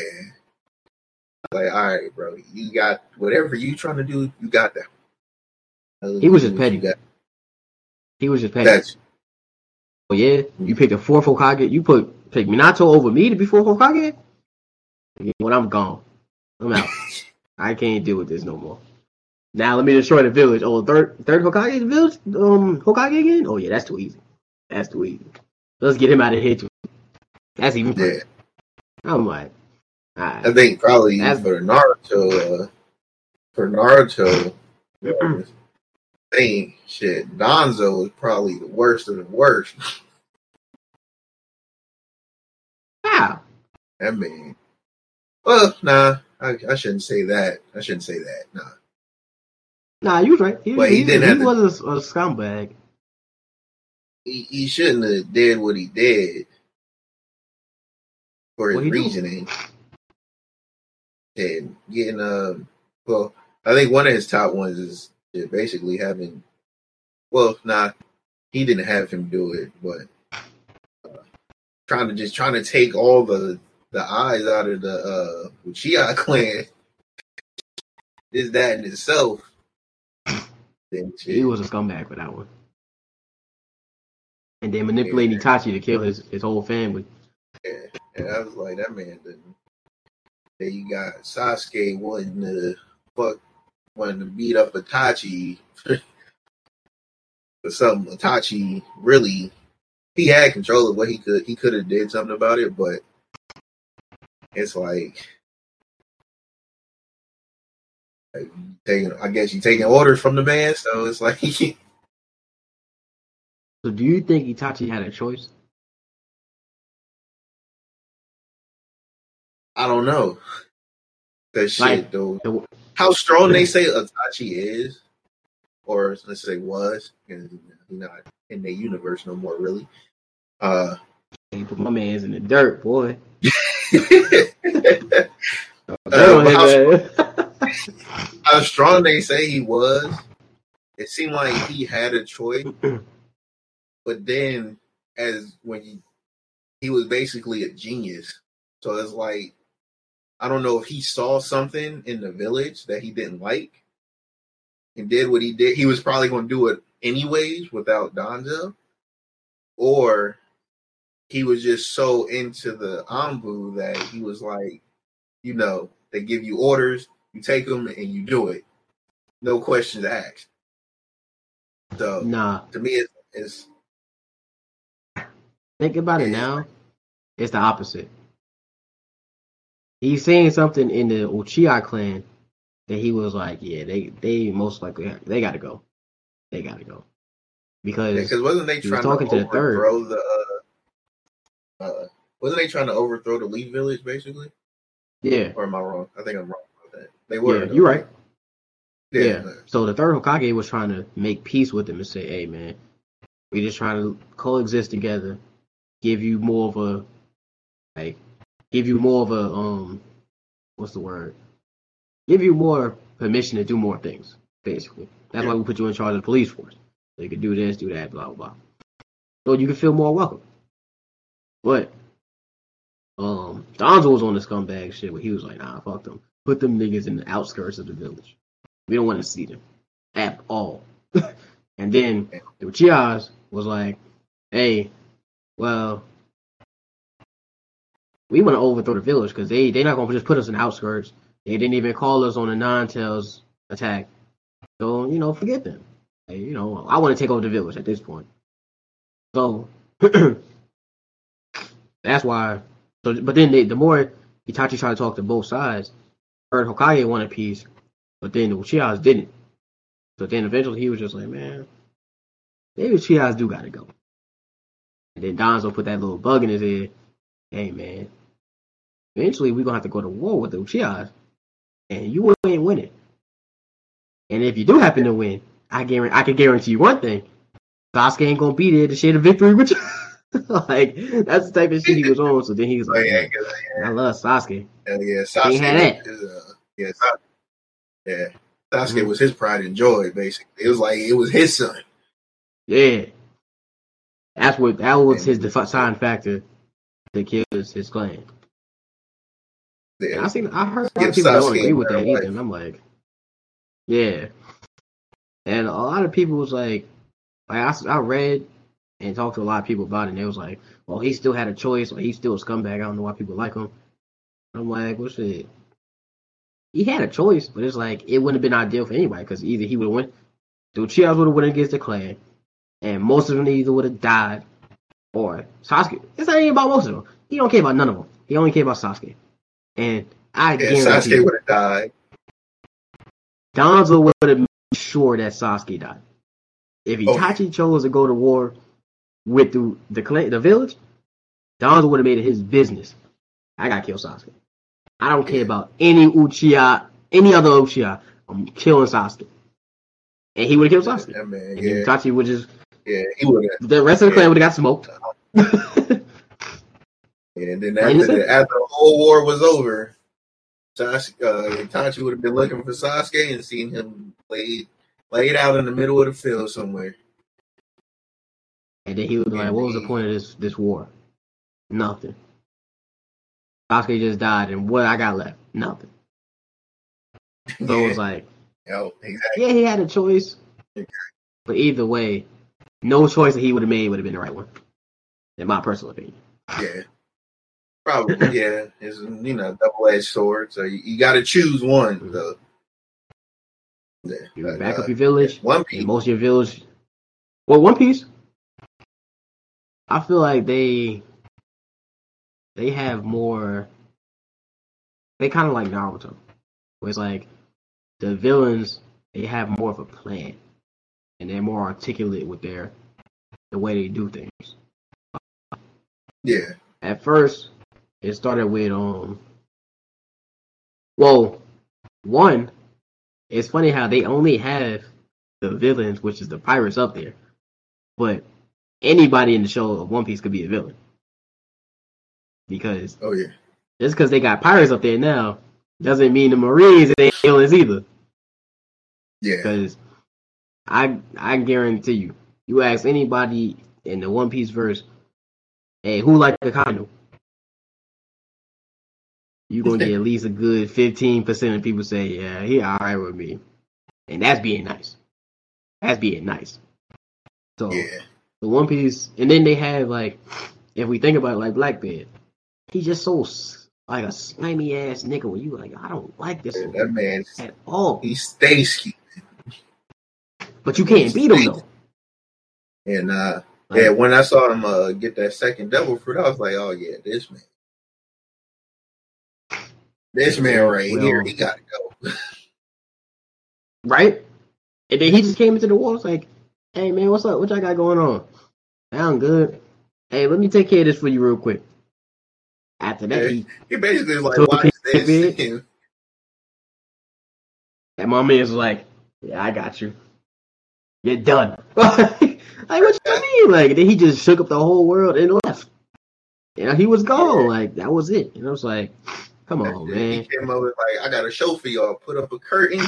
Like, all right, bro, you got whatever you trying to do, you got that. He was just petty. He was just petty. Oh yeah, you picked a fourth Hokage. You pick Minato over me to be fourth Hokage. When I'm gone, I'm out. I can't deal with this no more. Now let me destroy the village. Oh, third Hokage village, Hokage again. Oh yeah, that's too easy. That's too easy. Let's get him out of here too. That's even better. Yeah. I'm like, all right. I think probably for Naruto, Danzo is probably the worst of the worst. Wow. I mean, well, nah, I shouldn't say that. Nah. Nah, you was right. But he was a scumbag. He shouldn't have did what he did. for his reasoning. And getting well, I think one of his top ones is basically having. Well, nah, he didn't have him do it, but trying to take all the eyes out of the Uchiha clan is that in itself. He was a scumbag for that one. And then manipulating Itachi to kill his whole family. Yeah, and I was like, that man didn't. Then you got Sasuke wanting to beat up Itachi for something. Itachi really, he had control of what he could. He could have did something about it, but it's like you're taking orders from the man, so it's like. So do you think Itachi had a choice? I don't know. That shit, like, though. How strong they say Itachi is, or let's say was, because he's not in the universe no more, really. He put my man's in the dirt, boy. How strong they say he was, it seemed like he had a choice. But then, he was basically a genius. So it's like, I don't know if he saw something in the village that he didn't like and did what he did. He was probably going to do it anyways without Danzo. Or he was just so into the Anbu that he was like, they give you orders, you take them, and you do it. No questions asked. So, to me, it's think about it now. It's the opposite. He's saying something in the Uchiha clan that he was like, yeah, they most likely they gotta go because wasn't they trying to overthrow the Leaf Village basically? Yeah, or am I wrong? I think I'm wrong about that. They were. Yeah, you're right. Yeah. So the third Hokage was trying to make peace with him and say, hey, man, we just trying to coexist together, give you more permission to do more things, basically. That's why we put you in charge of the police force. So you can do this, do that, blah, blah, blah. So you can feel more welcome. But Danzo was on the scumbag shit where he was like, nah, fuck them. Put them niggas in the outskirts of the village. We don't want to see them at all. And then the Uchihas was like, hey, well, we want to overthrow the village because they're not going to just put us in the outskirts. They didn't even call us on the Nine-Tails attack. So, forget them. Hey, I want to take over the village at this point. So, that's why. So, but then the more Itachi tried to talk to both sides, heard Hokage wanted peace, but then the Uchihas didn't. So then eventually he was just like, man, maybe Uchihas do got to go. And then Danzo put that little bug in his head. Hey, man, eventually we're going to have to go to war with the Uchihas, and you ain't winning. And if you do happen to win, I can guarantee you one thing. Sasuke ain't going to be there to share the victory with you. Like, that's the type of shit he was on. So then he was like, I love Sasuke. Sasuke had that. Sasuke was his pride and joy, basically. It was like, it was his son. Yeah. That was his deciding factor to kill his clan. Yeah. I heard a lot of people don't agree with that either, and I'm like, yeah. And a lot of people was like I read and talked to a lot of people about it, and they was like, well, he still had a choice, or he's still a scumbag, I don't know why people like him. I'm like, well, shit. He had a choice, but it's like, it wouldn't have been ideal for anybody, because either he would have went, the Uchihas would have went against the clan, and most of them either would have died, or Sasuke. It's not even about most of them. He don't care about none of them. He only care about Sasuke. And guarantee Sasuke would have died. Danzo would have made sure that Sasuke died. If Itachi chose to go to war with the village, Danzo would have made it his business. I gotta kill Sasuke. I don't care about any other Uchiha. I'm killing Sasuke. And he would have killed Sasuke. Yeah, man, and Itachi would just... Yeah, he would have. The rest of the clan would have got smoked. And then after the whole war was over, Itachi would have been looking for Sasuke and seen him laid out in the middle of the field somewhere. And then he would be like, what was the point of this war? Nothing. Sasuke just died, and what I got left? Nothing. So it was like, exactly. Yeah, he had a choice. But either way, no choice that he would have made would have been the right one, in my personal opinion. Yeah. Probably, yeah. It's, a double-edged sword, so you got to choose one. Mm-hmm. So. Yeah, you back up your village. One Piece. Most of your village. Well, One Piece, I feel like they have more. They kind of like Naruto, where it's like the villains, they have more of a plan, and they're more articulate with the way they do things. Yeah. At first, it started with one. It's funny how they only have the villains, which is the pirates up there, but anybody in the show of One Piece could be a villain. Because just because they got pirates up there now doesn't mean the Marines ain't villains either. Yeah. Because I guarantee you ask anybody in the One Piece verse, hey, who liked Akainu? You're going to get at least a good 15% of people say, yeah, he all right with me. And that's being nice. So, the One Piece, and then they have, like, if we think about it, like, Blackbeard. He's just so, like, a slimy-ass nigga where you like, I don't like this that man at all. He's stinky. But you can't beat him, though. And, yeah, when I saw him get that second devil fruit, I was like, oh, yeah, this man. This man right here, he gotta go. Right? And then he just came into the war. It's like, hey man, what's up? What y'all got going on? I'm good. Hey, let me take care of this for you real quick. After that, he basically like, watch this. And my man's like, yeah, I got you. You're done. Like, what you mean? Like, then he just shook up the whole world and left. You know, he was gone. Like, that was it. And I was like, come on, man. He came over like, I got a show for y'all. Put up a curtain.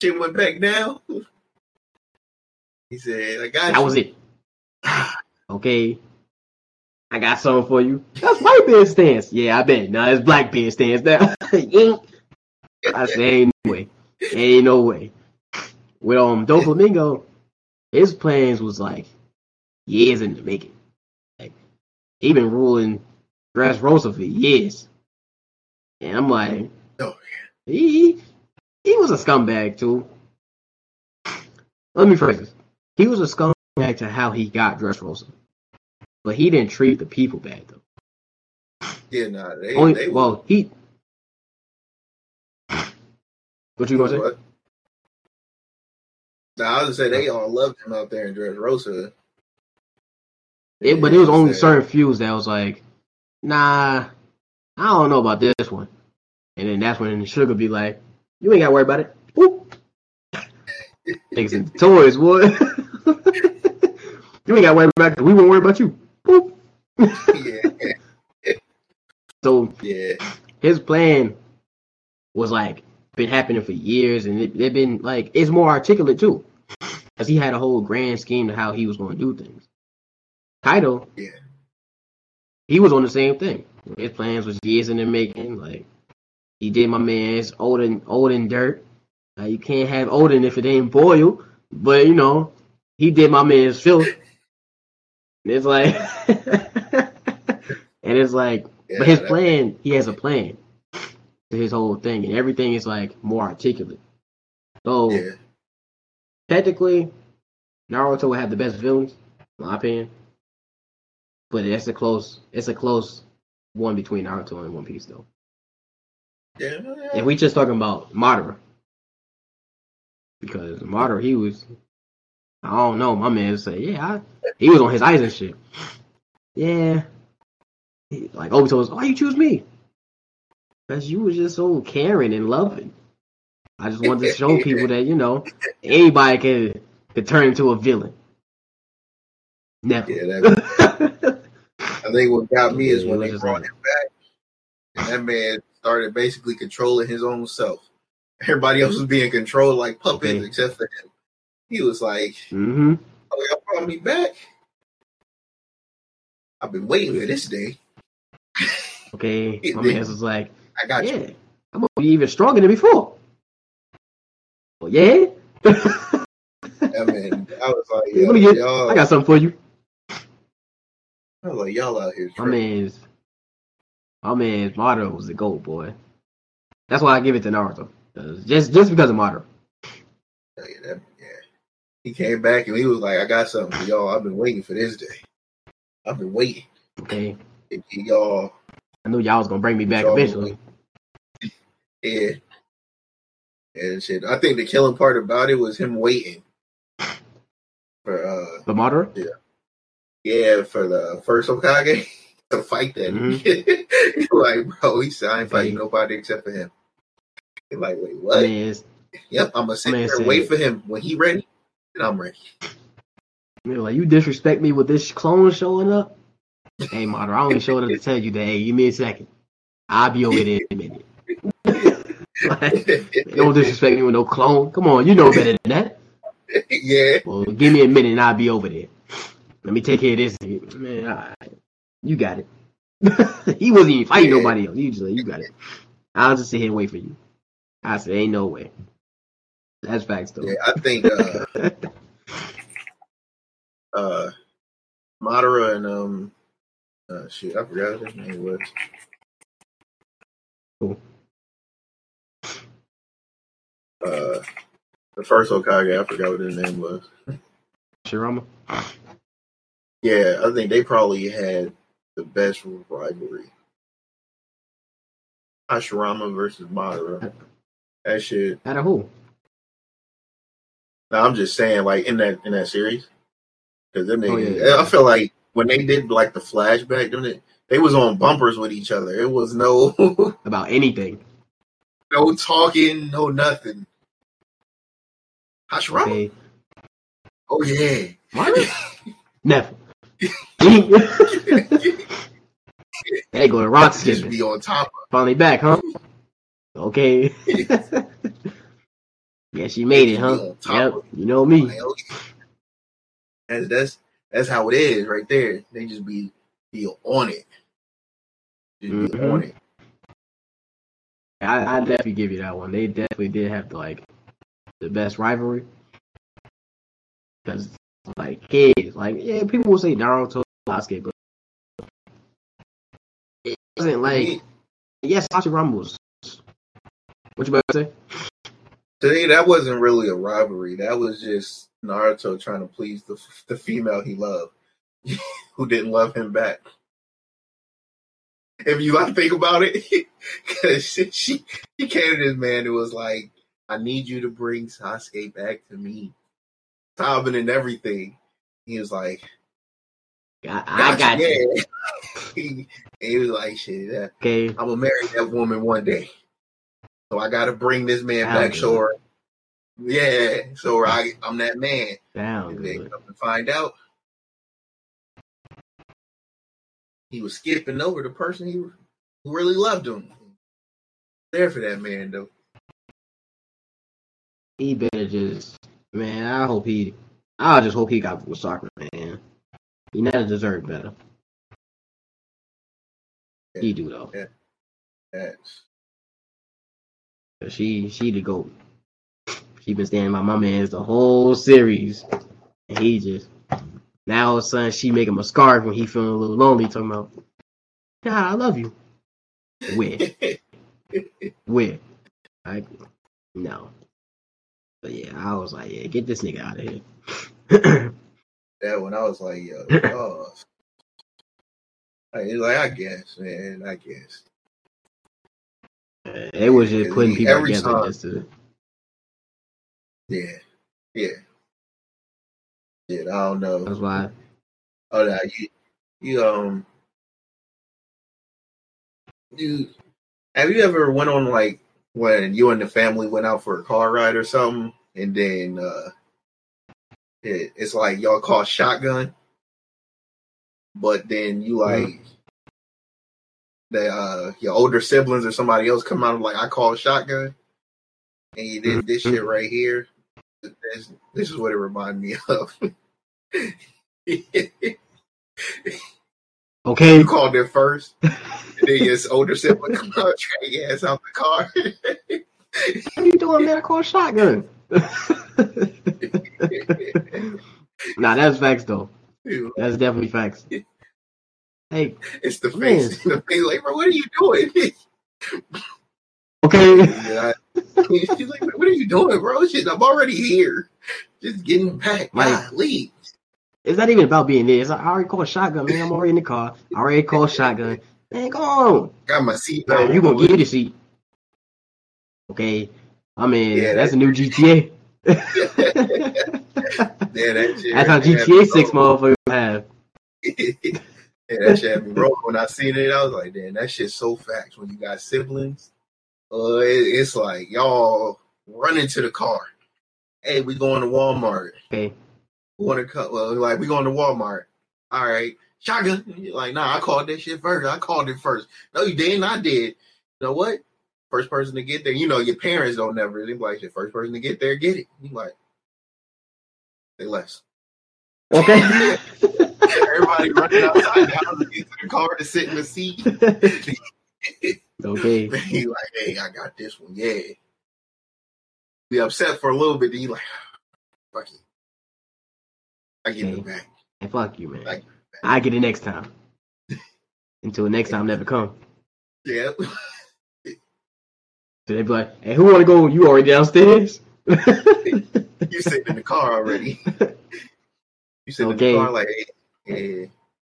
Shit went back down. He said, I got you. That was it. Okay. I got something for you. That's Whitebeard's stance. Yeah, I bet. No, it's Blackbeard's stance now. I said, ain't no way. With Doflamingo, his plans was like years in the making. Like, he been ruling Dressrosa for years. And I'm like, he was a scumbag, too. Let me phrase this. He was a scumbag to how he got Dressrosa. But he didn't treat the people bad, though. Yeah, no, they well, he... What you going to say? No, I was going to say, they all loved him out there in Dressrosa. But it was only certain few that was like, nah... I don't know about this one. And then that's when Sugar be like, you ain't got to worry about it. Whoop. Take some toys, boy. You ain't got to worry about it. We won't worry about you. Whoop. So his plan was like, been happening for years. And it been like, it's more articulate too. Because he had a whole grand scheme to how he was going to do things. Kaido. Yeah. He was on the same thing. His plans was years in the making. Like, he did my man's Odin dirt. Like, you can't have Odin if it ain't boiled. But, he did my man's filth. And it's like... but his plan, he has a plan to his whole thing. And everything is, like, more articulate. So, technically, Naruto would have the best villains, in my opinion. But it's a close one between Naruto and One Piece, though. Yeah. And we just talking about Madara. Because Madara, he was, I don't know, my man said, he was on his Aizen shit. Yeah. Like, Obito was, why you choose me? Because you was just so caring and loving. I just wanted to show people that, anybody can turn into a villain. Never. I think what got me is when they brought him back, and that man started basically controlling his own self. Everybody else was being controlled like puppets, except for him. He was like, "Oh, y'all brought me back. I've been waiting for this day." Okay, my man was like, "I got you. I'm gonna be even stronger than before." Well, yeah. I mean, I was like, I got something for you. I was like, y'all out here. My man's Madara was the GOAT, boy. That's why I give it to Naruto. Just because of Madara. Yeah. He came back and he was like, I got something for y'all. I've been waiting for this day. I've been waiting. Okay. Y'all. I knew y'all was going to bring me back eventually. Yeah. And shit. I think the killing part about it was him waiting for the Madara? Yeah, for the first Hokage to fight that. Like, bro, he said, I ain't fighting nobody except for him. You're like, wait, what? Yep, I'm gonna sit there and wait for him. When he ready, then I'm ready. You're like, you disrespect me with this clone showing up? Hey, Madara, I only showed up to tell you that, hey, give me a second. I'll be over there in a minute. Like, don't disrespect me with no clone. Come on, you know better than that. Yeah. Well, give me a minute and I'll be over there. Let me take care of this. Man, all right. You got it. He wasn't even fighting nobody else. He just like, you got it. I'll just sit here and wait for you. I said, ain't no way. That's facts, though. Yeah, I think Madara and shit, I forgot what his name was. Cool. The first Hokage, I forgot what his name was. Hashirama? Yeah, I think they probably had the best rivalry. Hashirama versus Madara. That shit. Out of who? No, I'm just saying, like, in that series. Because them niggas, I feel like when they did, like, the flashback, they was on bumpers with each other. It was no... about anything. No talking, no nothing. Hashirama? Okay. Oh, yeah. What? Never. Hey, going rock skipping. Be on top. Finally back, huh? Okay. Yeah, she made it, huh? Yep. You know me. That's how it is right there. They just be on it. Just be on it. I definitely give you that one. They definitely did have the best rivalry. Because kids, people will say Naruto, Sasuke, but it wasn't yes, Hashirama was. What you about to say? Today, that wasn't really a rivalry. That was just Naruto trying to please the female he loved, who didn't love him back. If you think about it, because she came to this man who was like, I need you to bring Sasuke back to me. Sobbing and everything. He was like, I got you. He was like, shit, I'm going to marry that woman one day. So I got to bring this man back. So I'm that man. And they come to find out, he was skipping over the person who really loved him. There for that man, though. He better just... Man, I just hope he got with soccer, man. He never deserved better. Yeah. He do, though. Yeah. That's... She the GOAT. She been standing by my man's the whole series. And he just... Now, all of a sudden, she make him a scarf when he feeling a little lonely, talking about, God, I love you. Where? No. But yeah, I was like, yeah, get this nigga out of here. That one, I was like, yo, oh. I guess, man, I guess. It was just putting people together time, just to... Yeah, yeah. Shit, I don't know. That's why. Oh, no, you have you ever went on when you and the family went out for a car ride or something, and then it's like y'all caught shotgun. But then you like that your older siblings or somebody else come out of like I call a shotgun, and you did this shit right here. This is what it reminded me of. Okay, you called it first, and then your older sibling come out, drag your ass out the car. What are you doing, man? I call a shotgun. Nah, that's facts though. That's definitely facts. Hey, it's the face. The face, like, bro, what are you doing? Okay. She's like, what are you doing, bro? Shit, I'm already here. Just getting back. Like, leave. It's not even about being there. It's like, I already called shotgun, man. I'm already in the car. I already called shotgun. Man, go on. Got my seat. Bro, you gonna get your seat? Okay. I mean, yeah, that's a new GTA. Yeah, that's how GTA 6 motherfuckers have. Yeah, that shit had me rolling. When I seen it, I was like, damn, that shit's so facts. When you got siblings, it's like, y'all run into the car. Hey, we going to Walmart. Okay. We want to we going to Walmart. All right. Shotgun. You're like, nah, I called that shit first. I called it first. No, you didn't. I did. You know what? First person to get there. You know, your parents don't never. They be like, shit, first person to get there, get it. You like, they less. Okay. Everybody running outside the house to get to the car to sit in the seat. Okay. He like, hey, I got this one. Yeah. Be upset for a little bit. Then you like, fuck you. I get it back. And fuck you, man. I get it next time. Until next time never come. Yeah. So they be like, hey, who want to go? You already downstairs? You sitting in the car already. You sitting in the car like, hey,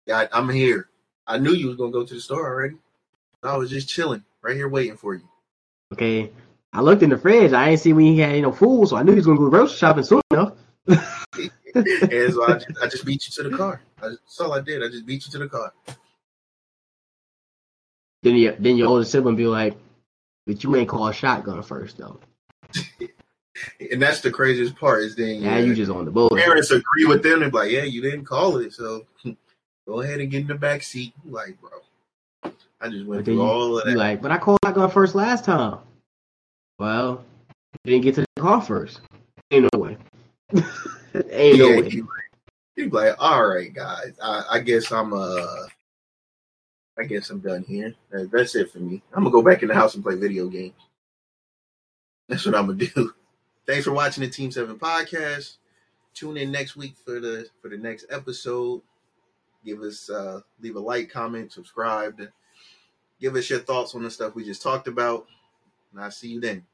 yeah, I'm here. I knew you was going to go to the store already. I was just chilling right here waiting for you. Okay. I looked in the fridge. I ain't see we had no food, so I knew he was going to go grocery shopping soon enough. And so I just beat you to the car. That's all I did. I just beat you to the car. Then your older sibling be like, but you ain't call a shotgun first, though. And that's the craziest part is then you just on the boat. Parents agree with them. They're like, yeah, you didn't call it, so go ahead and get in the back seat. I'm like, bro, I just went through all of that. Like, but I called shotgun first last time. Well, you didn't get to the car first. Ain't no way. Ain't no way. You're like, all right, guys. I guess I'm done here. That's it for me. I'm going to go back in the house and play video games. That's what I'm going to do. Thanks for watching the Team 7 podcast. Tune in next week for the next episode. Leave a like, comment, subscribe. Give us your thoughts on the stuff we just talked about. And I'll see you then.